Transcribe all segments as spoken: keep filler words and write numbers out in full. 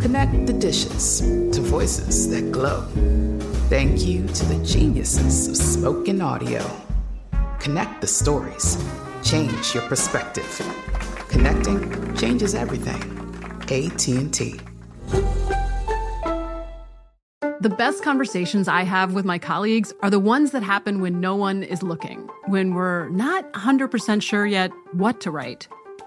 Connect the dishes to voices that glow. Thank you to the geniuses of spoken audio. Connect the stories. Change your perspective. Connecting changes everything. A T and T. The best conversations I have with my colleagues are the ones that happen when no one is looking, when we're not one hundred percent sure yet what to write.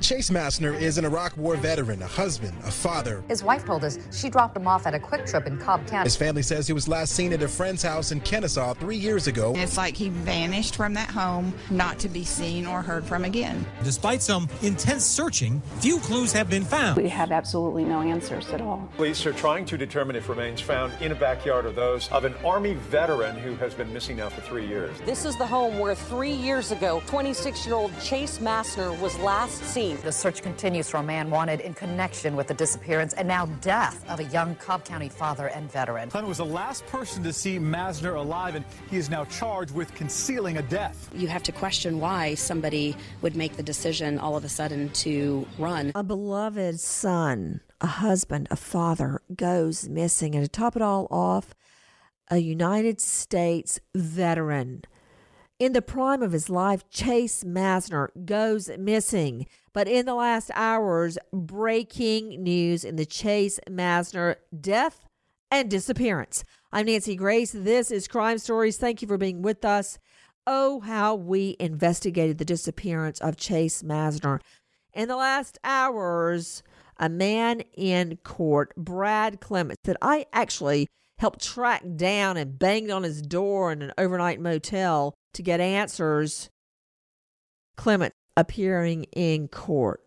Chase Massner is an Iraq War veteran, a husband, a father. His wife told us she dropped him off at a Quik Trip in Cobb County. His family says he was last seen at a friend's house in Kennesaw three years ago. It's like he vanished from that home, not to be seen or heard from again. Despite some intense searching, few clues have been found. We have absolutely no answers at all. Police are trying to determine if remains found in a backyard are those of an Army veteran who has been missing now for three years. This is the home where three years ago, twenty-six-year-old Chase Massner was last seen. The search continues for a man wanted in connection with the disappearance and now death of a young Cobb County father and veteran. Clements was the last person to see Massner alive, and he is now charged with concealing a death. You have to question why somebody would make the decision all of a sudden to run. A beloved son, a husband, a father goes missing, and to top it all off, a United States veteran. In the prime of his life, Chase Massner goes missing. But in the last hours, breaking news in the Chase Massner death and disappearance. I'm Nancy Grace. This is Crime Stories. Thank you for being with us. Oh, how we investigated the disappearance of Chase Massner. In the last hours, a man in court, Brad Clements, that I actually helped track down and banged on his door in an overnight motel to get answers. Clement appearing in court,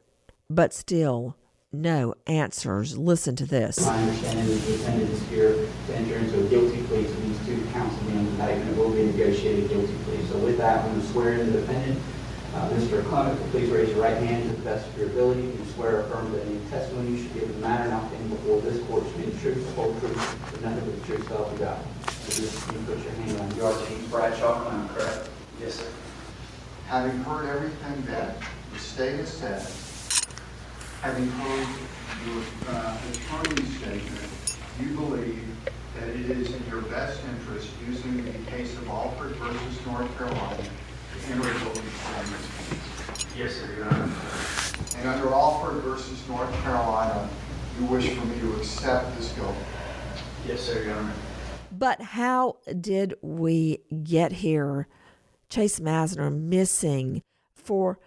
but still no answers. Listen to this. My understanding is the defendant is here to enter into a guilty plea to these two counts of the indictment. It will be a negotiated guilty plea. So with that, I'm going to swear in the defendant. Uh, Mister Clement, please raise your right hand to the best of your ability. You swear or affirm that any testimony you should give in the matter now in before this court should be the truth, the whole truth, and nothing but the truth, so help you God. You put your hand on. You are James Bradshaw, am I correct? Yes, sir. Having heard everything that the state has said, having heard your uh, attorney's statement, you believe that it is North Carolina, and originally from Massachusetts. Yes, sir, Your Honor. And under Alford versus North Carolina, you wish for me to accept this guilty? Yes, sir, Your Honor. But how did we get here? Chase Massner missing for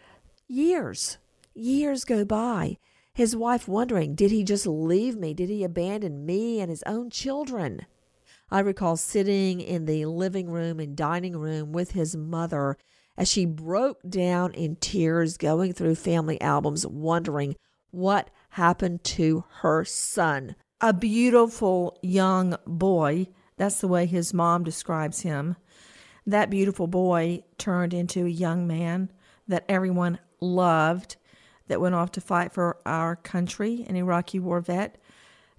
years. Years go by. His wife wondering, did he just leave me? Did he abandon me and his own children? I recall sitting in the living room and dining room with his mother as she broke down in tears, going through family albums, wondering what happened to her son. A beautiful young boy. That's the way his mom describes him. That beautiful boy turned into a young man that everyone loved, that went off to fight for our country, an Iraqi war vet,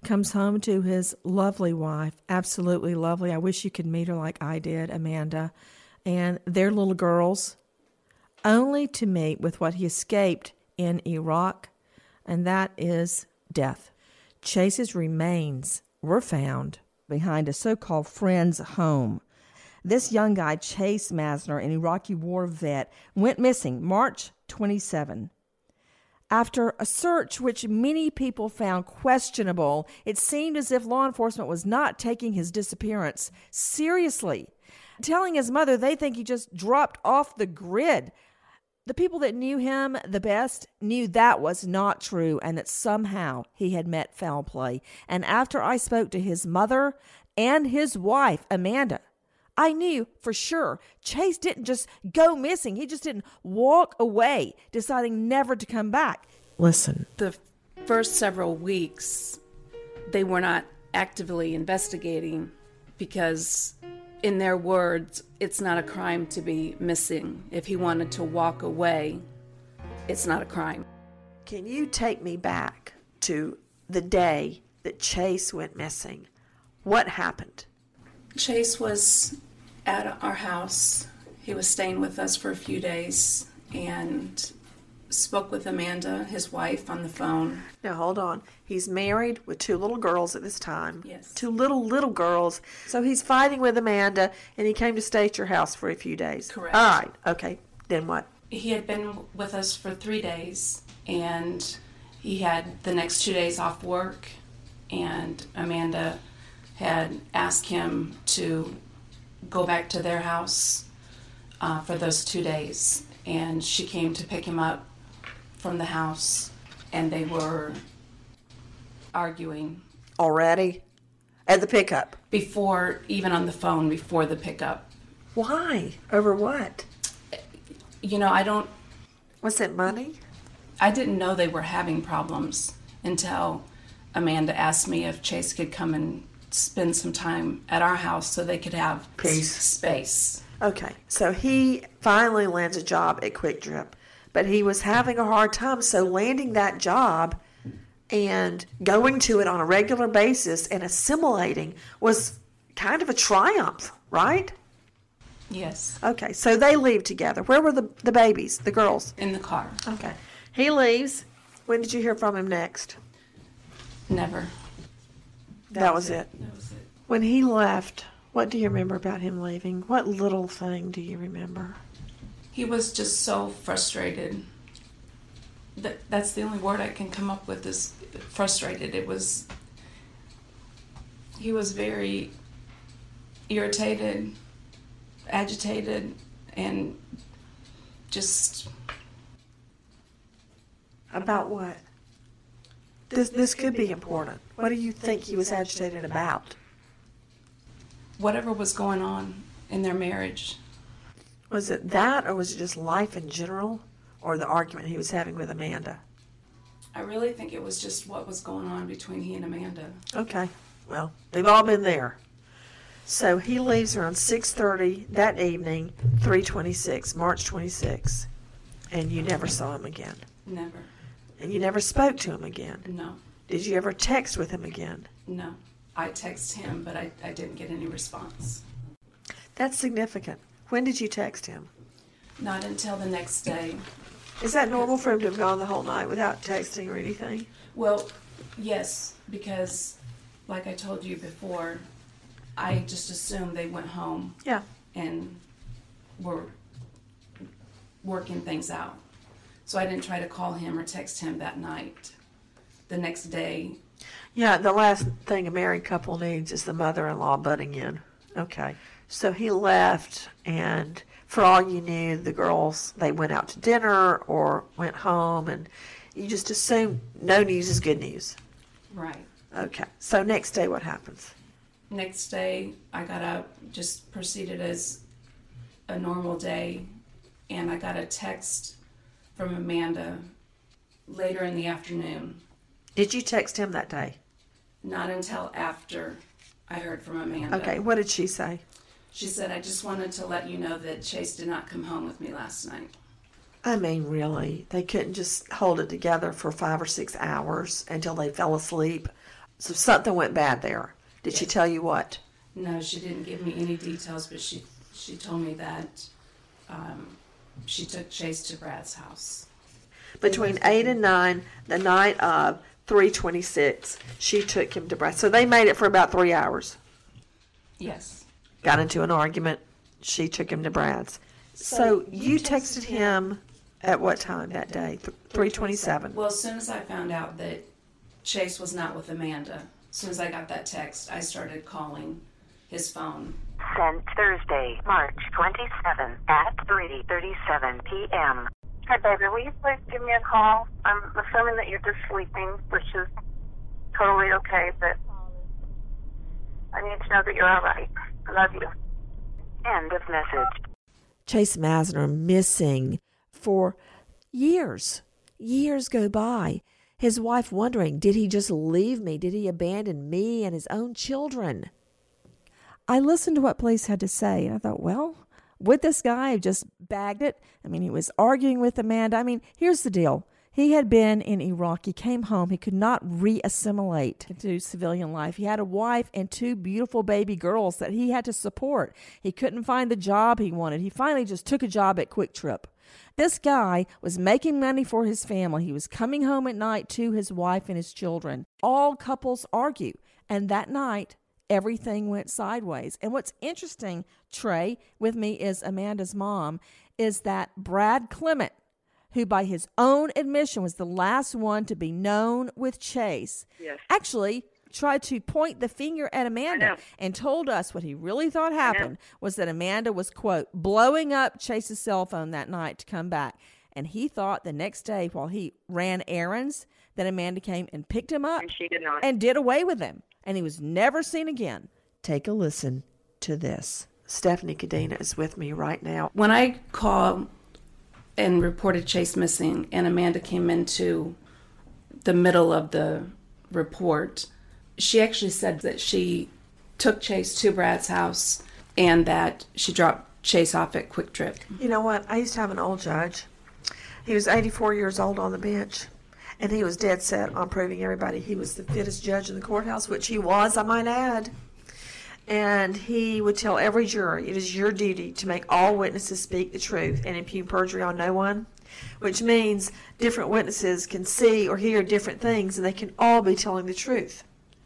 comes home to his lovely wife, absolutely lovely. I wish you could meet her like I did, Amanda, and their little girls, only to meet with what he escaped in Iraq, and that is death. Chase's remains were found behind a so-called friend's home. This young guy, Chase Massner, an Iraqi war vet, went missing March twenty-seventh. After a search which many people found questionable, it seemed as if law enforcement was not taking his disappearance seriously, telling his mother they think he just dropped off the grid. The people that knew him the best knew that was not true and that somehow he had met foul play. And after I spoke to his mother and his wife, Amanda, I knew for sure Chase didn't just go missing. He just didn't walk away, deciding never to come back. Listen. The first several weeks, they were not actively investigating because, in their words, it's not a crime to be missing. If he wanted to walk away, it's not a crime. Can you take me back to the day that Chase went missing? What happened? Chase was at our house. He was staying with us for a few days and spoke with Amanda, his wife, on the phone. Now, hold on. He's married with two little girls at this time. Yes. Two little, little girls. So he's fighting with Amanda, and he came to stay at your house for a few days. Correct. All right. Okay. Then what? He had been with us for three days, and he had the next two days off work, and Amanda had asked him to go back to their house uh, for those two days. And she came to pick him up from the house, and they were arguing. Already? At the pickup? Before, even on the phone, before the pickup. Why? Over what? You know, I don't... Was it money? I didn't know they were having problems until Amanda asked me if Chase could come and spend some time at our house so they could have Peace. Space. Okay, so he finally lands a job at Quik Trip, but he was having a hard time, so landing that job and going to it on a regular basis and assimilating was kind of a triumph, right? Yes. Okay, so they leave together. Where were the, the babies, the girls? In the car. Okay. He leaves. When did you hear from him next? Never. That, that was it. it. That was it. When he left, what do you remember about him leaving? What little thing do you remember? He was just so frustrated. That, that's the only word I can come up with is frustrated. It was, he was very irritated, agitated, and just... About what? This this could be important. What do you think he was agitated about? Whatever was going on in their marriage. Was it that, or was it just life in general, or the argument he was having with Amanda? I really think it was just what was going on between he and Amanda. Okay. Well, they've all been there. So he leaves around six thirty that evening, three twenty-six, March twenty-sixth, and you never saw him again? Never. And you never spoke to him again? No. Did you ever text with him again? No. I texted him, but I, I didn't get any response. That's significant. When did you text him? Not until the next day. Is that normal for him to have gone the whole night without texting or anything? Well, yes, because like I told you before, I just assumed they went home. Yeah. And were working things out. So I didn't try to call him or text him that night. The next day. Yeah, the last thing a married couple needs is the mother-in-law butting in. Okay. So he left, and for all you knew, the girls, they went out to dinner or went home, and you just assume no news is good news. Right. Okay. So next day, what happens? Next day, I got up, just proceeded as a normal day, and I got a text from Amanda later in the afternoon. Did you text him that day? Not until after I heard from Amanda. Okay, what did she say? She said, I just wanted to let you know that Chase did not come home with me last night. I mean, really, they couldn't just hold it together for five or six hours until they fell asleep. So something went bad there. Did yes. she tell you what? No, she didn't give me any details, but she, she told me that um, she took Chase to Brad's house. Between eight and nine, the night of three twenty-six, she took him to Brad. So they made it for about three hours. Yes. Got into an argument. She took him to Brad's. So, so you texted, texted him, him at what time that day? three twenty-seven. Well, as soon as I found out that Chase was not with Amanda, as soon as I got that text, I started calling his phone. Sent Thursday, March twenty-seventh at three thirty-seven p.m. Hi, baby. Will you please give me a call? I'm assuming that you're just sleeping, which is totally okay, but I need to know that you're all right. I love you. End of message. Chase Massner missing for years. Years go by. His wife wondering, did he just leave me? Did he abandon me and his own children? I listened to what police had to say, and I thought, well, would this guy have just bagged it? I mean, he was arguing with Amanda. I mean, here's the deal. He had been in Iraq. He came home. He could not reassimilate into civilian life. He had a wife and two beautiful baby girls that he had to support. He couldn't find the job he wanted. He finally just took a job at Quik Trip. This guy was making money for his family. He was coming home at night to his wife and his children. All couples argue. And that night, everything went sideways. And what's interesting, Trey, with me is Amanda's mom, is that Brad Clement, who by his own admission was the last one to be known with Chase, yes. actually tried to point the finger at Amanda and told us what he really thought happened was that Amanda was, quote, blowing up Chase's cell phone that night to come back. And he thought the next day while he ran errands that Amanda came and picked him up and, she did, not. and did away with him. And he was never seen again. Take a listen to this. Stephanie Cadena is with me right now. When I called and reported Chase missing, and Amanda came into the middle of the report, she actually said that she took Chase to Brad's house and that she dropped Chase off at Quik Trip. You know what? I used to have an old judge. He was eighty-four years old on the bench. And he was dead set on proving everybody he was the fittest judge in the courthouse, which he was, I might add. And he would tell every jury, it is your duty to make all witnesses speak the truth and impugn perjury on no one, which means different witnesses can see or hear different things, and they can all be telling the truth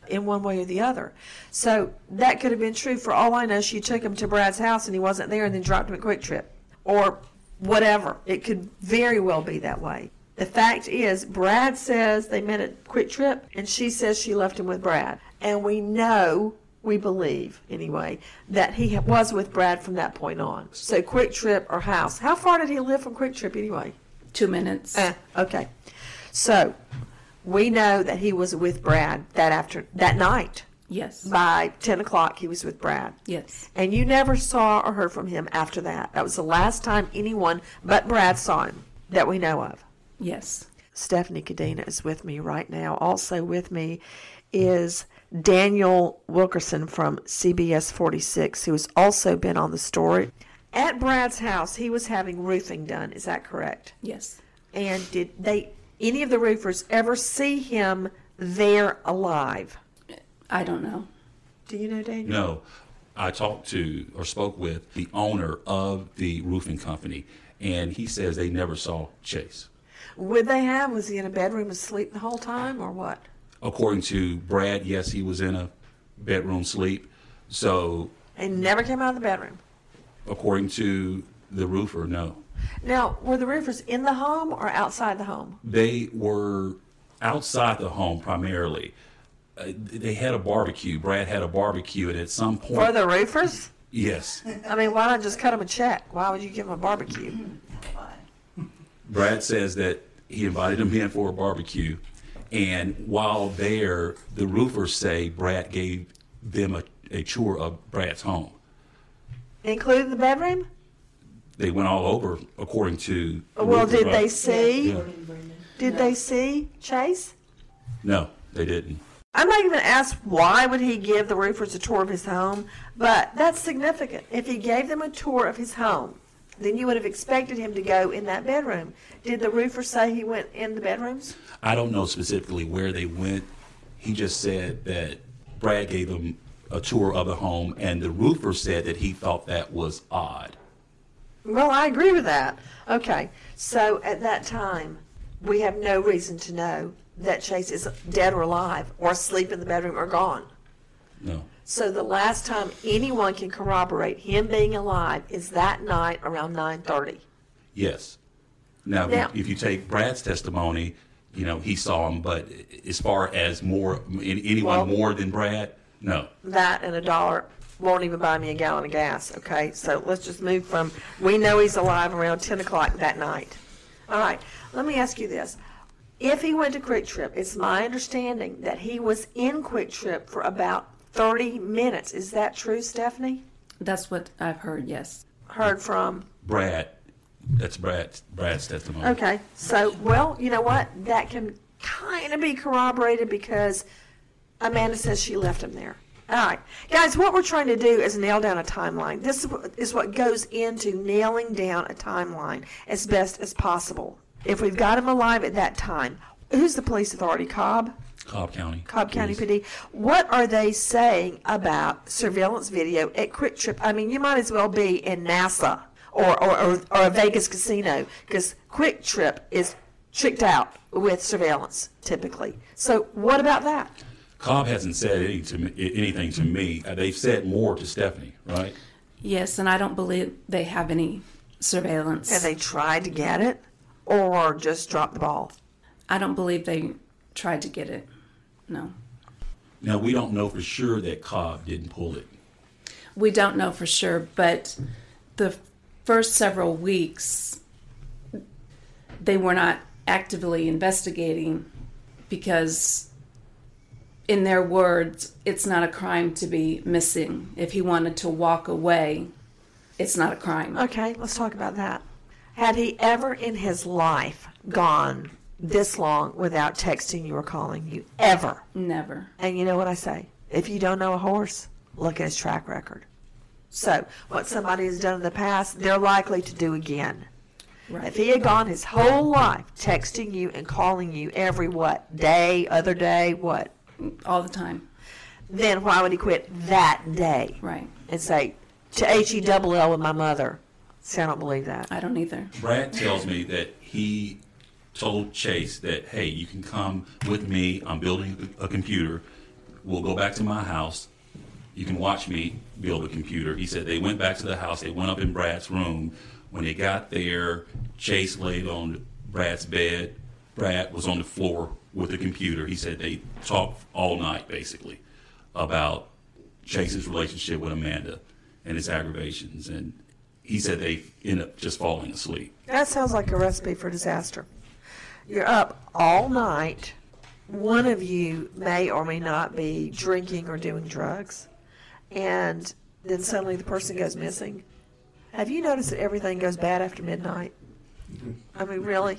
in one way or the other. So that could have been true. For all I know, she took him to Brad's house, and he wasn't there, and then dropped him at Quik Trip or whatever. It could very well be that way. The fact is, Brad says they met at Quik Trip, and she says she left him with Brad. And we know, we believe anyway, that he was with Brad from that point on. So Quik Trip or house. How far did he live from Quik Trip anyway? Two minutes. Uh, okay. So we know that he was with Brad that after that night. Yes. By ten o'clock, he was with Brad. Yes. And you never saw or heard from him after that. That was the last time anyone but Brad saw him that we know of. Yes. Stephanie Cadena is with me right now. Also with me is Daniel Wilkerson from C B S forty-six, who has also been on the story. At Brad's house, he was having roofing done. Is that correct? Yes. And did they, any of the roofers ever see him there alive? I don't know. Do you know, Daniel? No. I talked to or spoke with the owner of the roofing company, and he says they never saw Chase. Would they have? Was he in a bedroom asleep the whole time, or what? According to Brad, yes, he was in a bedroom sleep. So. And never came out of the bedroom. According to the roofer know. Now, were the roofers in the home or outside the home? They were outside the home primarily. Uh, they had a barbecue. Brad had a barbecue, and at some point... For the roofers? Yes. I mean, why not just cut them a check? Why would you give them a barbecue? Brad says that he invited them in for a barbecue, and while there, the roofers say Brad gave them a, a tour of Brad's home. Including the bedroom? They went all over, according to... Well, did they see? Yeah. Did they see Chase? No, they didn't. I'm not even asked why would he give the roofers a tour of his home, but that's significant. If he gave them a tour of his home, then you would have expected him to go in that bedroom. Did the roofer say he went in the bedrooms? I don't know specifically where they went. He just said that Brad gave them a tour of the home, and the roofer said that he thought that was odd. Well, I agree with that. Okay, so at that time, we have no reason to know that Chase is dead or alive or asleep in the bedroom or gone. No. So the last time anyone can corroborate him being alive is that night around nine thirty. Yes. Now, now, if you take Brad's testimony, you know, he saw him, but as far as more anyone well, more than Brad, no. That and a dollar won't even buy me a gallon of gas, okay? So let's just move from, we know he's alive around ten o'clock that night. All right, let me ask you this. If he went to Quik Trip, it's my understanding that he was in Quik Trip for about thirty minutes. Is that true, Stephanie? That's what I've heard, yes. Heard from? Brad. That's Brad. Brad's testimony. Okay, so, well, you know what? That can kind of be corroborated because Amanda says she left him there. All right, guys, what we're trying to do is nail down a timeline. This is what goes into nailing down a timeline as best as possible. If we've got him alive at that time, who's the police authority, Cobb? Cobb County. Cobb County P D. What are they saying about surveillance video at Quik Trip? I mean, you might as well be in NASA or, or, or, or a Vegas casino because Quik Trip is tricked out with surveillance typically. So what about that? Cobb hasn't said any to me, anything to me. They've said more to Stephanie, right? Yes, and I don't believe they have any surveillance. Have they tried to get it or just dropped the ball? I don't believe they tried to get it, no. Now, we don't know for sure that Cobb didn't pull it. We don't know for sure, but the first several weeks, they were not actively investigating because... In their words, it's not a crime to be missing. If he wanted to walk away, it's not a crime. Okay, let's talk about that. Had he ever in his life gone this long without texting you or calling you? Ever? Never. And you know what I say? If you don't know a horse, look at his track record. So what somebody has done in the past, they're likely to do again. Right. If he had gone his whole life texting you and calling you every what? Day, other day, what? All the time. Then why would he quit that day? Right. And say, to H E double L with my mother. See, I don't believe that. I don't either. Brad tells me that he told Chase that, hey, you can come with me. I'm building a computer. We'll go back to my house. You can watch me build a computer. He said they went back to the house. They went up in Brad's room. When they got there, Chase laid on Brad's bed. Brad was on the floor with the computer. He said they talked all night, basically, about Chase's relationship with Amanda and his aggravations. And he said they end up just falling asleep. That sounds like a recipe for disaster. You're up all night. One of you may or may not be drinking or doing drugs. And then suddenly the person goes missing. Have you noticed that everything goes bad after midnight? I mean, really?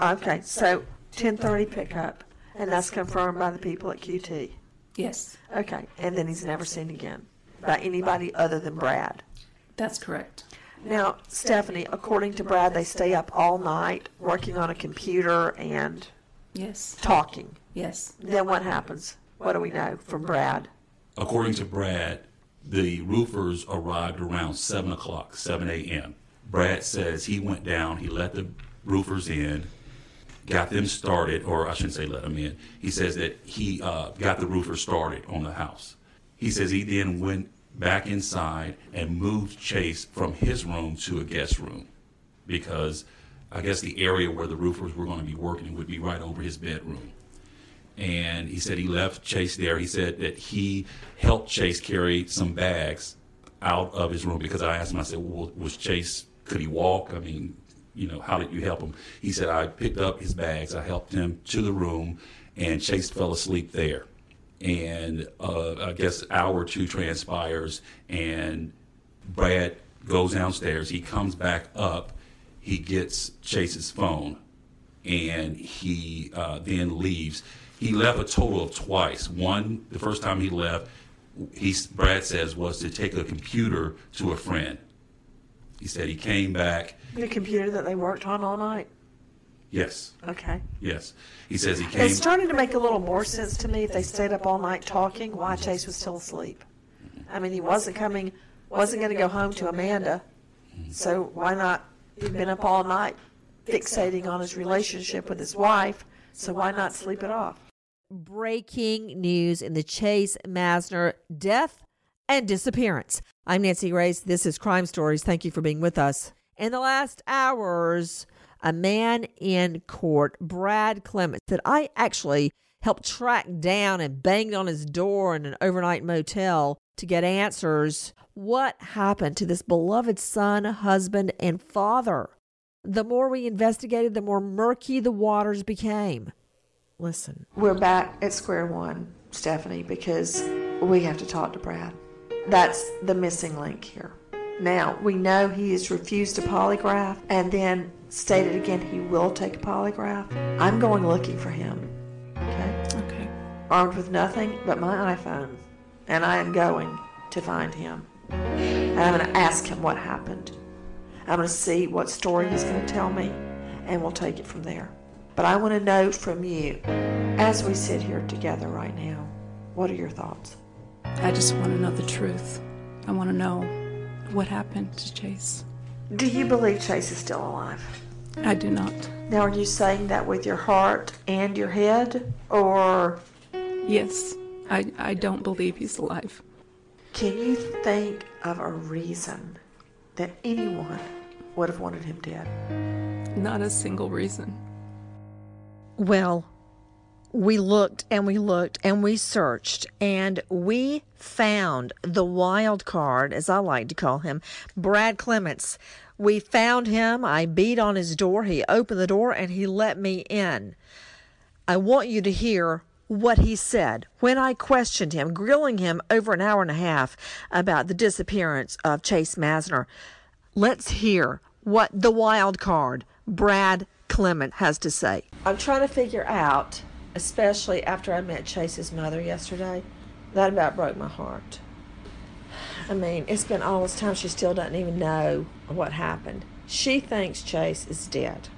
Okay, so ten thirty pickup, and that's confirmed by the people at Q T. Yes. Okay, and then he's never seen again by anybody other than Brad. That's correct. Now, Stephanie, according to Brad, they stay up all night working on a computer and yes, talking. Yes. Then what happens? What do we know from Brad? According to Brad, the roofers arrived around seven o'clock, seven a.m. Brad says he went down, he let the roofers in, got them started, or I shouldn't say let them in. He says that he uh, got the roofers started on the house. He says he then went back inside and moved Chase from his room to a guest room because I guess the area where the roofers were going to be working would be right over his bedroom. And he said he left Chase there. He said that he helped Chase carry some bags out of his room because I asked him, I said, well, was Chase, could he walk? I mean, you know, how did you help him? He said, I picked up his bags. I helped him to the room, and Chase fell asleep there. And uh, I guess an hour or two transpires, and Brad goes downstairs. He comes back up. He gets Chase's phone, and he uh, then leaves. He left a total of twice. One, the first time he left, he Brad says, was to take a computer to a friend. He said he came back. The computer that they worked on all night? Yes. Okay. Yes. He says he came. It's starting to make a little more sense to me if they stayed up all night talking while Chase was still asleep. I mean, he wasn't coming, wasn't going to go home to Amanda, mm-hmm. so why not? He'd been up all night fixating on his relationship with his wife, so why not sleep it off? Breaking news in the Chase Massner death and disappearance. I'm Nancy Grace. This is Crime Stories. Thank you for being with us. In the last hours, a man in court, Brad Clements, that I actually helped track down and banged on his door in an overnight motel to get answers. What happened to this beloved son, husband, and father? The more we investigated, the more murky the waters became. Listen. We're back at square one, Stephanie, because we have to talk to Brad. That's the missing link here. Now, we know he has refused a polygraph and then stated again he will take a polygraph. I'm going looking for him. Okay? Okay. Armed with nothing but my iPhone. And I am going to find him. And I'm going to ask him what happened. I'm going to see what story he's going to tell me. And we'll take it from there. But I want to know from you, as we sit here together right now, what are your thoughts? I just want to know the truth. I want to know what happened to Chase. Do you believe Chase is still alive? I do not. Now, are you saying that with your heart and your head, or? Yes, I, I don't believe he's alive. Can you think of a reason that anyone would have wanted him dead? Not a single reason. Well, we looked and we looked and we searched and we found the wild card, as I like to call him, Brad Clements. We found him. I beat on his door. He opened the door and he let me in. I want you to hear what he said when I questioned him, grilling him over an hour and a half about the disappearance of Chase Massner. Let's hear what the wild card, Brad Clement, has to say. I'm trying to figure out, especially after I met Chase's mother yesterday, that about broke my heart. I mean, it's been all this time, she still doesn't even know what happened. She thinks Chase is dead.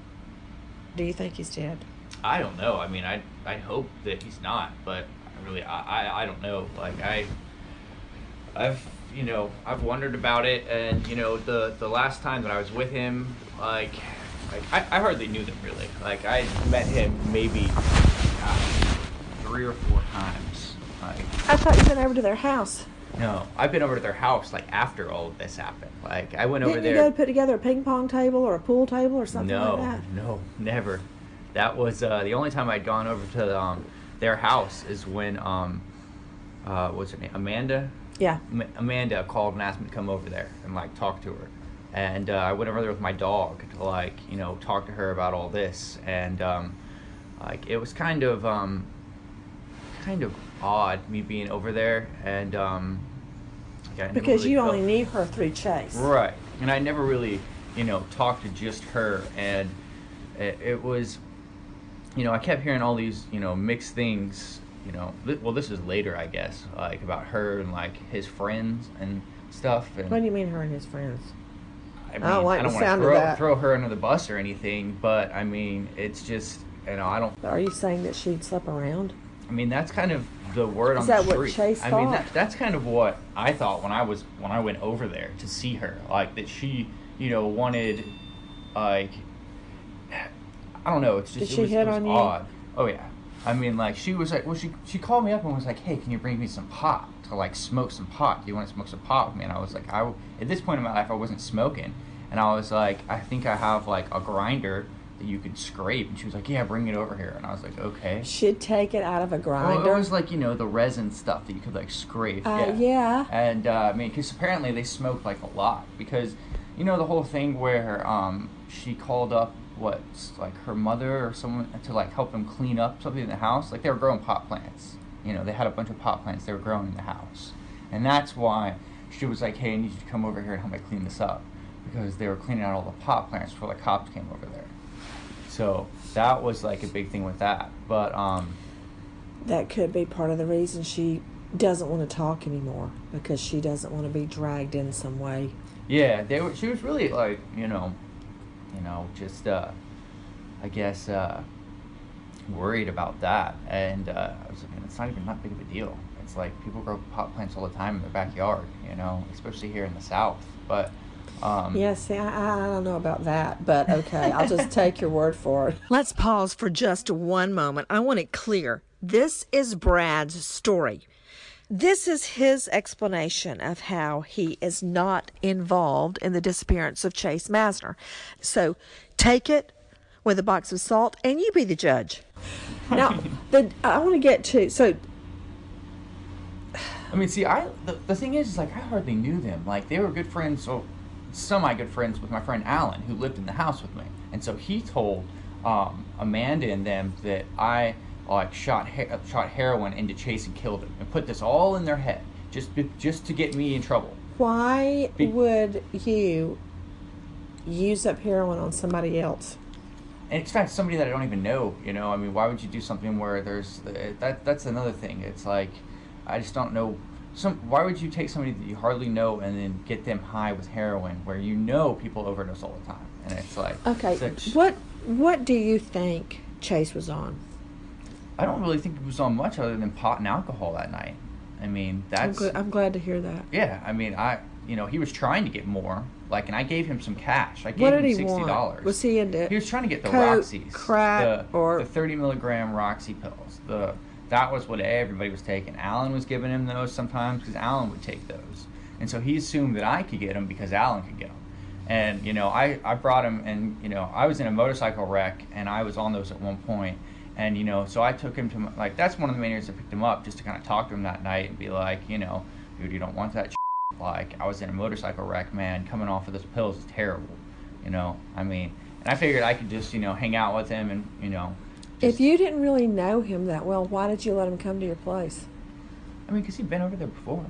Do you think he's dead? I don't know. I mean, I I hope that he's not, but I really, I, I, I don't know. Like, I, I've, you know, I've wondered about it, and, you know, the, the last time that I was with him, like, Like, I, I hardly knew them, really. Like, I met him maybe uh, three or four times. Like, I thought you'd been over to their house. No, I've been over to their house, like, after all of this happened. Like, I went Didn't over there. Did you go put together a ping pong table or a pool table or something no, like that? No, no, never. That was uh, the only time I'd gone over to um, their house is when, um, uh, what's her name, Amanda? Yeah. Ma- Amanda called and asked me to come over there and, like, talk to her. And uh, I went over there with my dog to, like, you know, talk to her about all this. And, um, like, it was kind of, um, kind of odd, me being over there. And, um... Like, because really you felt... only knew her through Chase. Right. And I never really, you know, talked to just her. And it, it was, you know, I kept hearing all these, you know, mixed things, you know. Th- well, this is later, I guess, like, about her and, like, his friends and stuff. And... What do you mean, her and his friends? I, mean, I don't like I don't the sound throw, of that. Throw her under the bus or anything, but I mean, it's just, you know, I don't. Are you saying that she'd slept around? I mean, that's kind of the word on the street. Is that what Chase thought? I mean, that, that's kind of what I thought when I was when I went over there to see her, like that she, you know, wanted, like, I don't know. It's just Did it she was, hit it was on odd. You? Oh yeah, I mean, like, she was like, well, she she called me up and was like, hey, can you bring me some pot to, like, smoke some pot? Do you want to smoke some pot with me? And I was like, I, at this point in my life, I wasn't smoking. And I was like, I think I have, like, a grinder that you could scrape. And she was like, yeah, bring it over here. And I was like, okay. She'd take it out of a grinder? Well, it was, like, you know, the resin stuff that you could, like, scrape. Uh, yeah. yeah. And, uh, I mean, because apparently they smoked, like, a lot. Because, you know, the whole thing where um, she called up, what, like her mother or someone to like help them clean up something in the house. Like they were growing pot plants. You know, they had a bunch of pot plants they were growing in the house. And that's why she was like, hey, I need you to come over here and help me clean this up. Because they were cleaning out all the pot plants before the cops came over there. So that was like a big thing with that. But, um... that could be part of the reason she doesn't want to talk anymore. Because she doesn't want to be dragged in some way. Yeah, they were, she was really like, you know... You know, just, uh, I guess, uh, worried about that. And uh, I was like, it's not even that big of a deal. It's like people grow pot plants all the time in their backyard, you know, especially here in the South. But, um, yeah, see, I, I don't know about that, but okay, I'll just take your word for it. Let's pause for just one moment. I want it clear. This is Brad's story. This is his explanation of how he is not involved in the disappearance of Chase Massner. So take it with a box of salt and you be the judge. Now, the, I want to get to, so. I mean, see, I the, the thing is, is, like, I hardly knew them. Like, they were good friends, or semi-good friends with my friend Alan, who lived in the house with me. And so he told um, Amanda and them that I... like shot shot heroin into Chase and killed him, and put this all in their head just just to get me in trouble. Why Be- would you use up heroin on somebody else? And it's fact somebody that I don't even know. You know, I mean, why would you do something where there's that? That's another thing. It's like I just don't know. Some why would you take somebody that you hardly know and then get them high with heroin, where you know people overdose all the time? And it's like okay, such- what what do you think Chase was on? I don't really think it was on much other than pot and alcohol that night. I mean, that's... I'm, gl- I'm glad to hear that. Yeah, I mean, I, you know, he was trying to get more. Like, and I gave him some cash. I gave him sixty dollars. What did he want? Was he into... He was trying to get the coke, Roxys. Crack, the, or... The thirty milligram Roxy pills. The That was what everybody was taking. Alan was giving him those sometimes because Alan would take those. And so he assumed that I could get them because Alan could get them. And, you know, I, I brought him and, you know, I was in a motorcycle wreck and I was on those at one point. And, you know, so I took him to, my, like, that's one of the main reasons I picked him up, just to kind of talk to him that night and be like, you know, dude, you don't want that shit. Like, I was in a motorcycle wreck, man. Coming off of those pills is terrible, you know. I mean, and I figured I could just, you know, hang out with him and, you know. Just... If you didn't really know him that well, why did you let him come to your place? I mean, because he'd been over there before.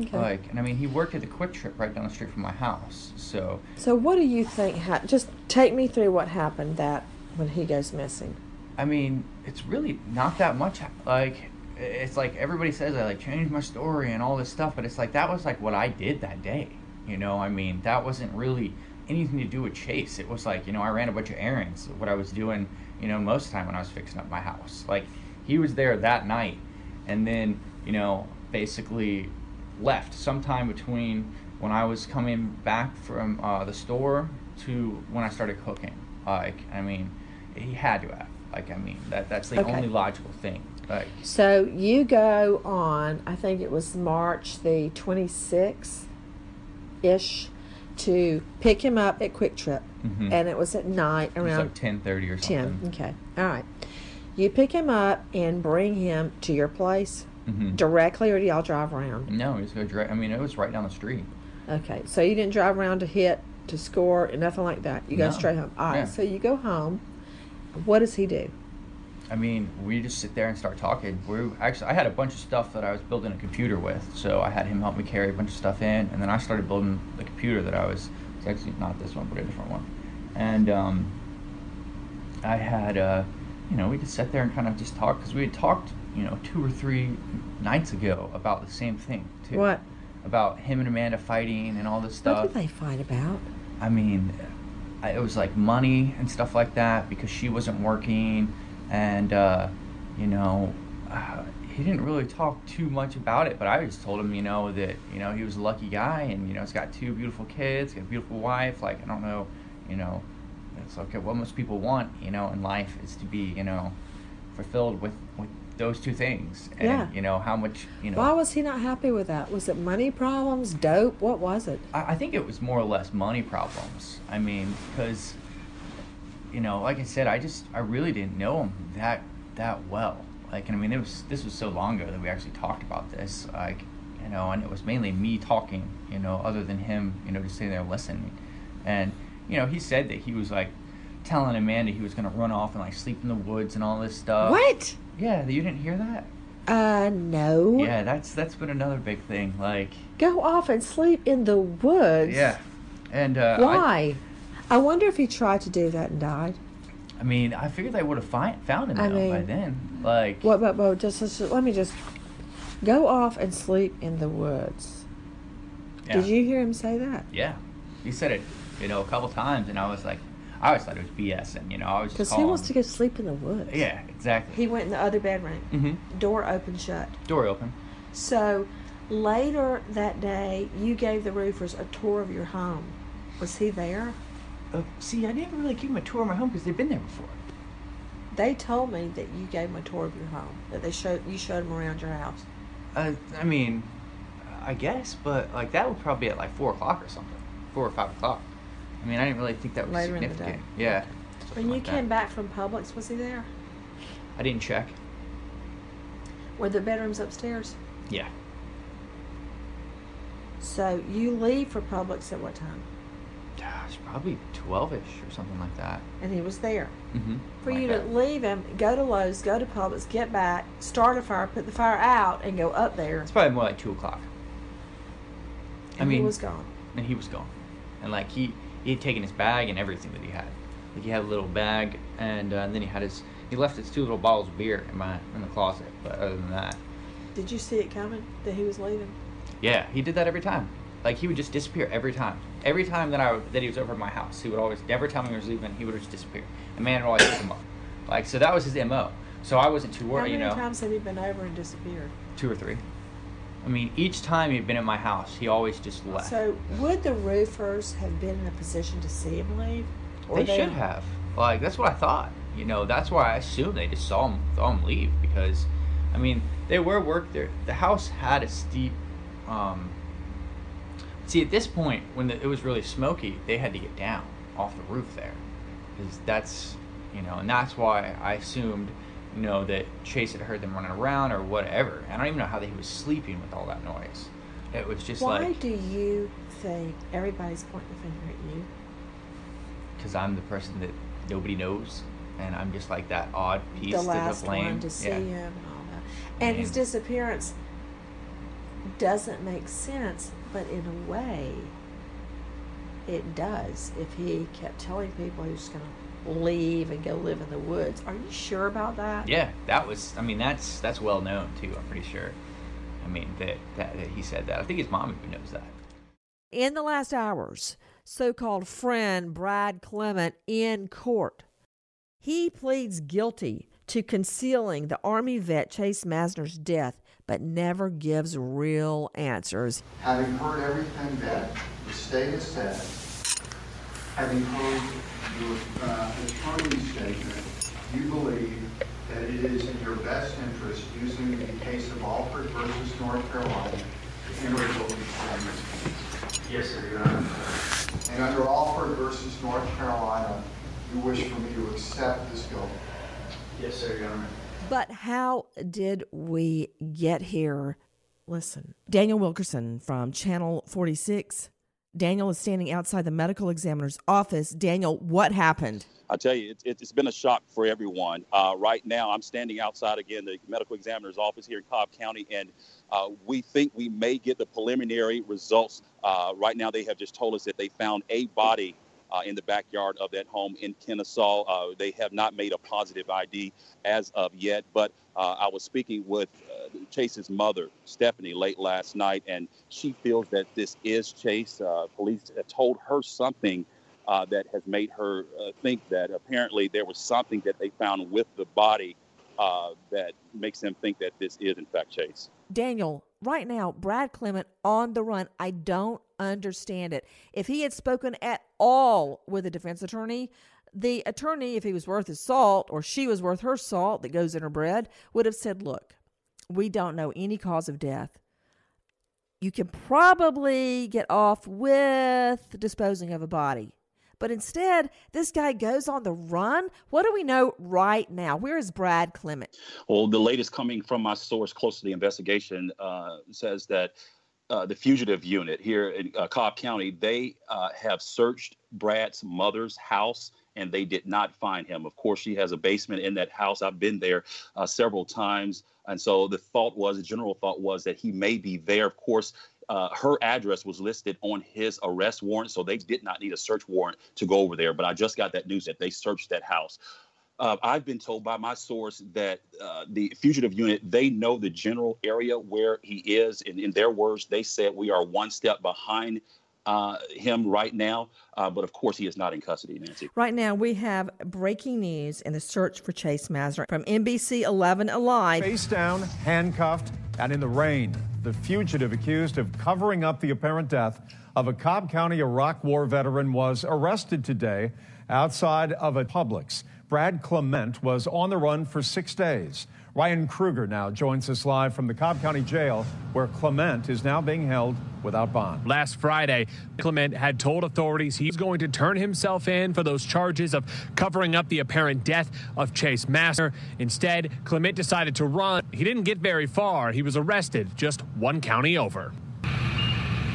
Okay. Like, and I mean, he worked at the Quik Trip right down the street from my house, so. So what do you think, ha- just take me through what happened that when he goes missing. I mean, it's really not that much. Like, it's like everybody says I like changed my story and all this stuff, but it's like that was like what I did that day. You know, I mean, that wasn't really anything to do with Chase. It was like, you know, I ran a bunch of errands, what I was doing, you know, most of the time when I was fixing up my house. Like, he was there that night and then, you know, basically left sometime between when I was coming back from uh, the store to when I started cooking. Like, I mean, he had to have. Like, I mean, that that's the okay. only logical thing. Like, so you go on, I think it was March the twenty-sixth-ish, to pick him up at Quik Trip. Mm-hmm. And it was at night around... It was like ten thirty or something. ten, okay. All right. You pick him up and bring him to your place mm-hmm. directly, or do y'all drive around? No, we just go direct. I mean, it was right down the street. Okay. So you didn't drive around to hit, to score, nothing like that. You go no. straight home. All right. Yeah. So you go home. What does he do? I mean, we just sit there and start talking. We actually, I had a bunch of stuff that I was building a computer with, so I had him help me carry a bunch of stuff in, and then I started building the computer that I was. It's actually not this one, but a different one. And um, I had, uh, you know, we just sat there and kind of just talked because we had talked, you know, two or three nights ago about the same thing too. What? About him and Amanda fighting and all this stuff. What did they fight about? I mean. I, it was like money and stuff like that because she wasn't working and uh you know uh, he didn't really talk too much about it, but I just told him, you know, that, you know, he was a lucky guy and, you know, he's got two beautiful kids, got a beautiful wife. Like, I don't know, you know, it's okay, what most people want, you know, in life is to be, you know, fulfilled with, with those two things. And, yeah. you know, how much, you know. Why was he not happy with that? Was it money problems, dope? What was it? I, I think it was more or less money problems. I mean, because, you know, like I said, I just, I really didn't know him that, that well. Like, and I mean, it was, this was so long ago that we actually talked about this. Like, you know, and it was mainly me talking, you know, other than him, you know, just sitting there listening. And, you know, he said that he was, like, telling Amanda he was going to run off and, like, sleep in the woods and all this stuff. What? Yeah, you didn't hear that? Uh, no. Yeah, that's that's been another big thing, like... Go off and sleep in the woods? Yeah. And, uh... Why? I, I wonder if he tried to do that and died. I mean, I figured they would have find, found him I mean, by then. Like... What, what, what, just, just, let me just... Go off and sleep in the woods. Yeah. Did you hear him say that? Yeah. He said it, you know, a couple times, and I was like, I always thought it was BSing, you know, I was just calling. Because who wants to go sleep in the woods? Yeah, exactly. He went in the other bedroom. Mm-hmm. Door open, shut. Door open. So, later that day, you gave the roofers a tour of your home. Was he there? Uh, see, I never really gave him a tour of my home because they've been there before. They told me that you gave him a tour of your home, that they showed you showed him around your house. Uh, I mean, I guess, but like that would probably be at like four o'clock or something, four or five o'clock. I mean, I didn't really think that was later significant. In the day. Yeah. When you like came that. back from Publix, was he there? I didn't check. Were the bedrooms upstairs? Yeah. So you leave for Publix at what time? It's probably twelve-ish or something like that. And he was there. Mm-hmm. For like you that. to leave him, go to Lowe's, go to Publix, get back, start a fire, put the fire out, and go up there. It's probably more like two o'clock. And I mean, he was gone. And he was gone. And, like, he, he had taken his bag and everything that he had. Like, he had a little bag, and, uh, and then he had his... He left his two little bottles of beer in my in the closet, but other than that... Did you see it coming, that he was leaving? Yeah, he did that every time. Like, he would just disappear every time. Every time that I that he was over at my house, he would always... Every time he was leaving, he would just disappear. And man would always pick him up. Like, so that was his M O. So I wasn't too worried, you know. How many times had he been over and disappeared? Two or three. I mean, each time he'd been at my house, he always just left. So would the roofers have been in a position to see him leave? Or they, they should have. Like, that's what I thought. You know, that's why I assumed they just saw him, saw him leave. Because, I mean, they were worked there. The house had a steep... Um, See, at this point, when the, it was really smoky, they had to get down off the roof there. Because that's, you know, and that's why I assumed, you know, that Chase had heard them running around or whatever. I don't even know how he was sleeping with all that noise. It was just why like... Why do you think everybody's pointing the finger at you? Because I'm the person that nobody knows, and I'm just like that odd piece to the blame. The last one to see yeah. him and all that. And, and his disappearance doesn't make sense. But in a way, it does. If he kept telling people he was going to leave and go live in the woods, are you sure about that? Yeah, that was. I mean, that's that's well known too. I'm pretty sure. I mean, that that, that he said that. I think his mom even knows that. In the last hours, so-called friend Brad Clement in court, he pleads guilty to concealing the Army vet Chase Massner's death, but never gives real answers. Having heard everything that the state has said, having heard your uh, attorney's statement, you believe that it is in your best interest, using the case of Alford versus North Carolina, to enter a guilty plea? Yes, sir, Your Honor. And under Alford versus North Carolina, you wish for me to accept this guilty? Yes, sir, Your Honor. But how did we get here? Listen. Daniel Wilkerson from Channel forty-six. Daniel is standing outside the medical examiner's office. Daniel, what happened? I tell you, it, it, it's been a shock for everyone. Uh, right now, I'm standing outside, again, the medical examiner's office here in Cobb County, and uh, we think we may get the preliminary results. Uh, right now, they have just told us that they found a body Uh, in the backyard of that home in Kennesaw. Uh, they have not made a positive I D as of yet, but uh, I was speaking with uh, Chase's mother, Stephanie, late last night, and she feels that this is Chase. Uh, police have told her something uh, that has made her uh, think that apparently there was something that they found with the body uh, that makes them think that this is, in fact, Chase. Daniel, right now, Brad Clement on the run. I don't understand it. If he had spoken at all with a defense attorney, the attorney, if he was worth his salt or she was worth her salt that goes in her bread, would have said, look, we don't know any cause of death. You can probably get off with disposing of a body. But instead, this guy goes on the run. What do we know right now? Where is Brad Clements? Well, the latest coming from my source close to the investigation uh, says that uh, the fugitive unit here in uh, Cobb County, they uh, have searched Brad's mother's house, and they did not find him. Of course, she has a basement in that house. I've been there uh, several times. And so the thought was, the general thought was that he may be there. Of course, uh, her address was listed on his arrest warrant, so they did not need a search warrant to go over there. But I just got that news that they searched that house. Uh, I've been told by my source that uh, the fugitive unit, they know the general area where he is. And in their words, they said we are one step behind Uh, him right now. Uh, but of course, he is not in custody, Nancy. Right now, we have breaking news in the search for Chase Massner from N B C eleven Alive. Face down, handcuffed, and in the rain, the fugitive accused of covering up the apparent death of a Cobb County Iraq War veteran was arrested today outside of a Publix. Brad Clement was on the run for six days. Ryan Kruger now joins us live from the Cobb County Jail, where Clement is now being held without bond. Last Friday, Clement had told authorities he was going to turn himself in for those charges of covering up the apparent death of Chase Massner. Instead, Clement decided to run. He didn't get very far. He was arrested just one county over.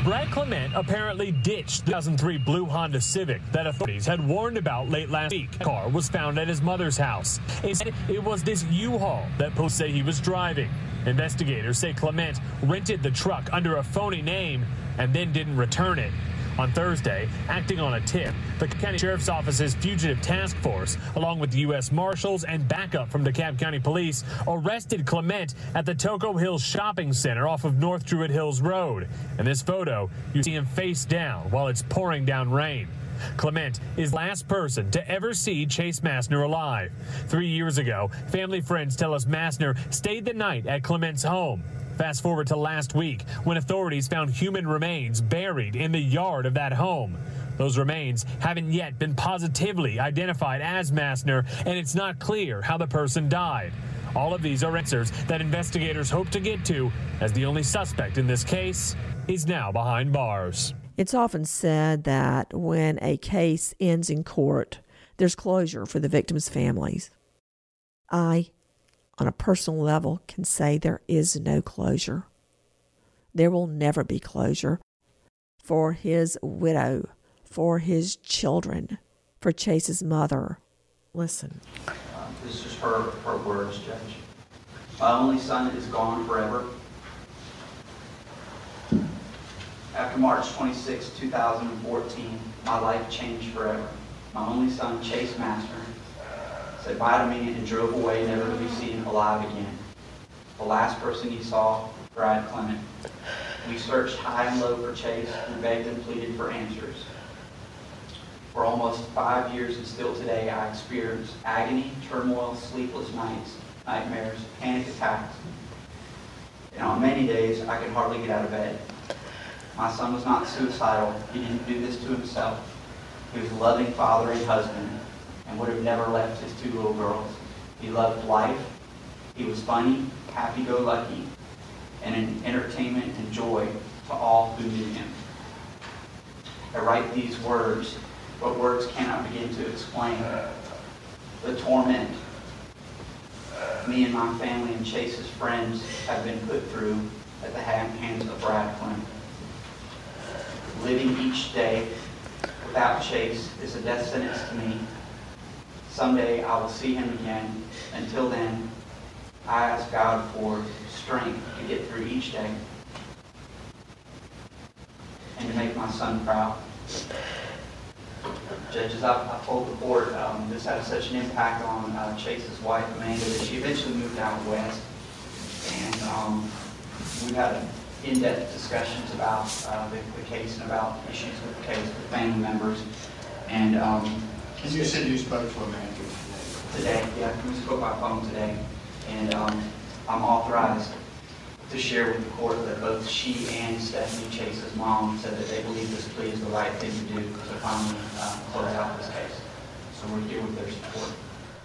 Brad Clement apparently ditched the two thousand three blue Honda Civic that authorities had warned about late last week. The car was found at his mother's house. Instead, it was this U-Haul that police say he was driving. Investigators say Clement rented the truck under a phony name and then didn't return it. On Thursday, acting on a tip, the county sheriff's office's fugitive task force, along with the U S Marshals and backup from DeKalb County Police, arrested Clement at the Toco Hills Shopping Center off of North Druid Hills Road. In this photo, you see him face down while it's pouring down rain. Clement is the last person to ever see Chase Massner alive. Three years ago, family friends tell us Massner stayed the night at Clement's home. Fast forward to last week, when authorities found human remains buried in the yard of that home. Those remains haven't yet been positively identified as Massner, and it's not clear how the person died. All of these are answers that investigators hope to get to, as the only suspect in this case is now behind bars. It's often said that when a case ends in court, there's closure for the victims' families. I, on a personal level, can say there is no closure. There will never be closure for his widow, for his children, for Chase's mother. Listen. Uh, this is her, her words, Judge. My only son is gone forever. After March twenty-sixth, two thousand fourteen, my life changed forever. My only son, Chase Massner, said bye to me and drove away, never to be seen alive again. The last person he saw, Brad Clement. We searched high and low for Chase and begged and pleaded for answers. For almost five years and still today, I experienced agony, turmoil, sleepless nights, nightmares, panic attacks. And on many days, I could hardly get out of bed. My son was not suicidal. He didn't do this to himself. He was a loving father and husband, and would have never left his two little girls. He loved life. He was funny, happy-go-lucky, and an entertainment and joy to all who knew him. I write these words, but words cannot begin to explain the torment me and my family and Chase's friends have been put through at the hands of Brad Clements. Living each day without Chase is a death sentence to me. Someday I will see him again. Until then, I ask God for strength to get through each day and to make my son proud. Judges, I've, I've told the court um, this had such an impact on uh, Chase's wife, Amanda, that she eventually moved out west. And um, we've had a in-depth discussions about uh, the, the case and about issues with the case with family members. And um, you said you spoke to Amanda today? Today, yeah. We spoke by phone today. And um, I'm authorized to share with the court that both she and Stephanie, Chase's mom, said that they believe this plea is the right thing to do to finally uh, close out this case. So we're here with their support.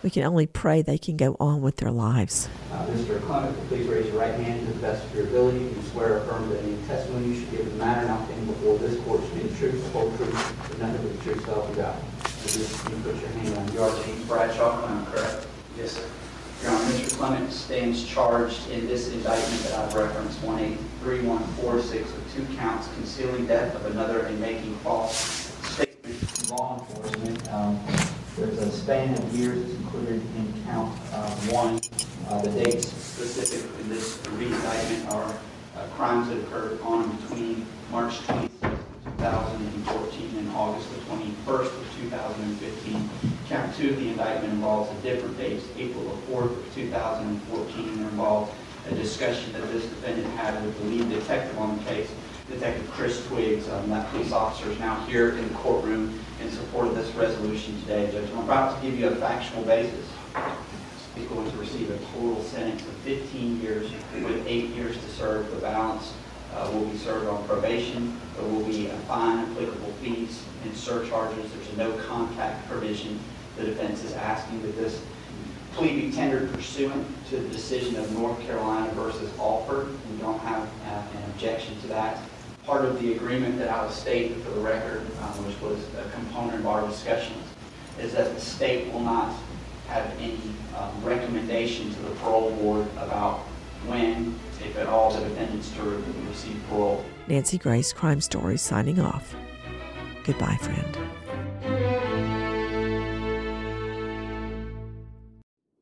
We can only pray they can go on with their lives. Uh, Mister Clement, please raise your right hand to the best of your ability. You swear or affirm that any testimony you should give in the manner and outcome before this court should be the truth, the whole truth, and nothing but the truth, so help you God. You put your hand on. You are James Bradshaw, am I correct? Yes, sir. Your Honor, Mister Clement stands charged in this indictment that I've referenced, one eight three one four six, with two counts, concealing death of another and making false statements to law enforcement. Um, There's a span of years that's included in count uh, one. Uh, the dates specific in this re-indictment are uh, crimes that occurred on and between March twenty-sixth, two thousand fourteen and August the twenty-first of two thousand fifteen. Count two of the indictment involves a different date, April the fourth of two thousand fourteen, and involved a discussion that this defendant had with the lead detective on the case, Detective Chris Twiggs. Um, that police officer is now here in the courtroom in support of this resolution today, Judge. I'm about to give you a factual basis. He's going to receive a total sentence of fifteen years, with eight years to serve. The balance uh, will be served on probation. There will be a fine, applicable fees, and surcharges. There's a no-contact provision. The defense is asking that this plea be tendered pursuant to the decision of North Carolina versus Alford. We don't have uh, an objection to that. Part of the agreement that I will state for the record, um, which was a component of our discussions, is that the state will not have any um, recommendation to the parole board about when, if at all, the defendants to receive parole. Nancy Grace, Crime Stories, signing off. Goodbye, friend.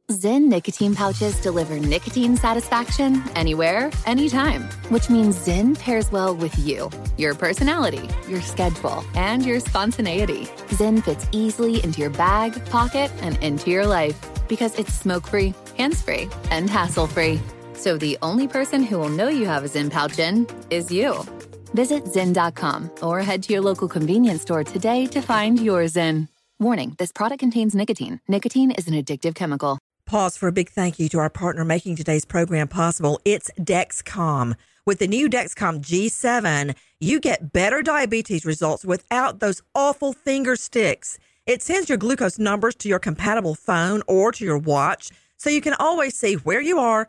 Zyn nicotine pouches deliver nicotine satisfaction anywhere, anytime, which means Zyn pairs well with you, your personality, your schedule, and your spontaneity. Zyn fits easily into your bag, pocket, and into your life because it's smoke-free, hands-free, and hassle-free. So the only person who will know you have a Zyn pouch in is you. Visit Zyn dot com or head to your local convenience store today to find your Zyn. Warning, this product contains nicotine. Nicotine is an addictive chemical. Pause for a big thank you to our partner making today's program possible. It's Dexcom. With the new Dexcom G seven, you get better diabetes results without those awful finger sticks. It sends your glucose numbers to your compatible phone or to your watch, so you can always see where you are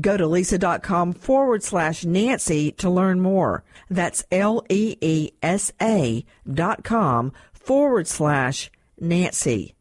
Go to Leesa dot com forward slash Nancy to learn more. That's L E E S A dot com forward slash Nancy.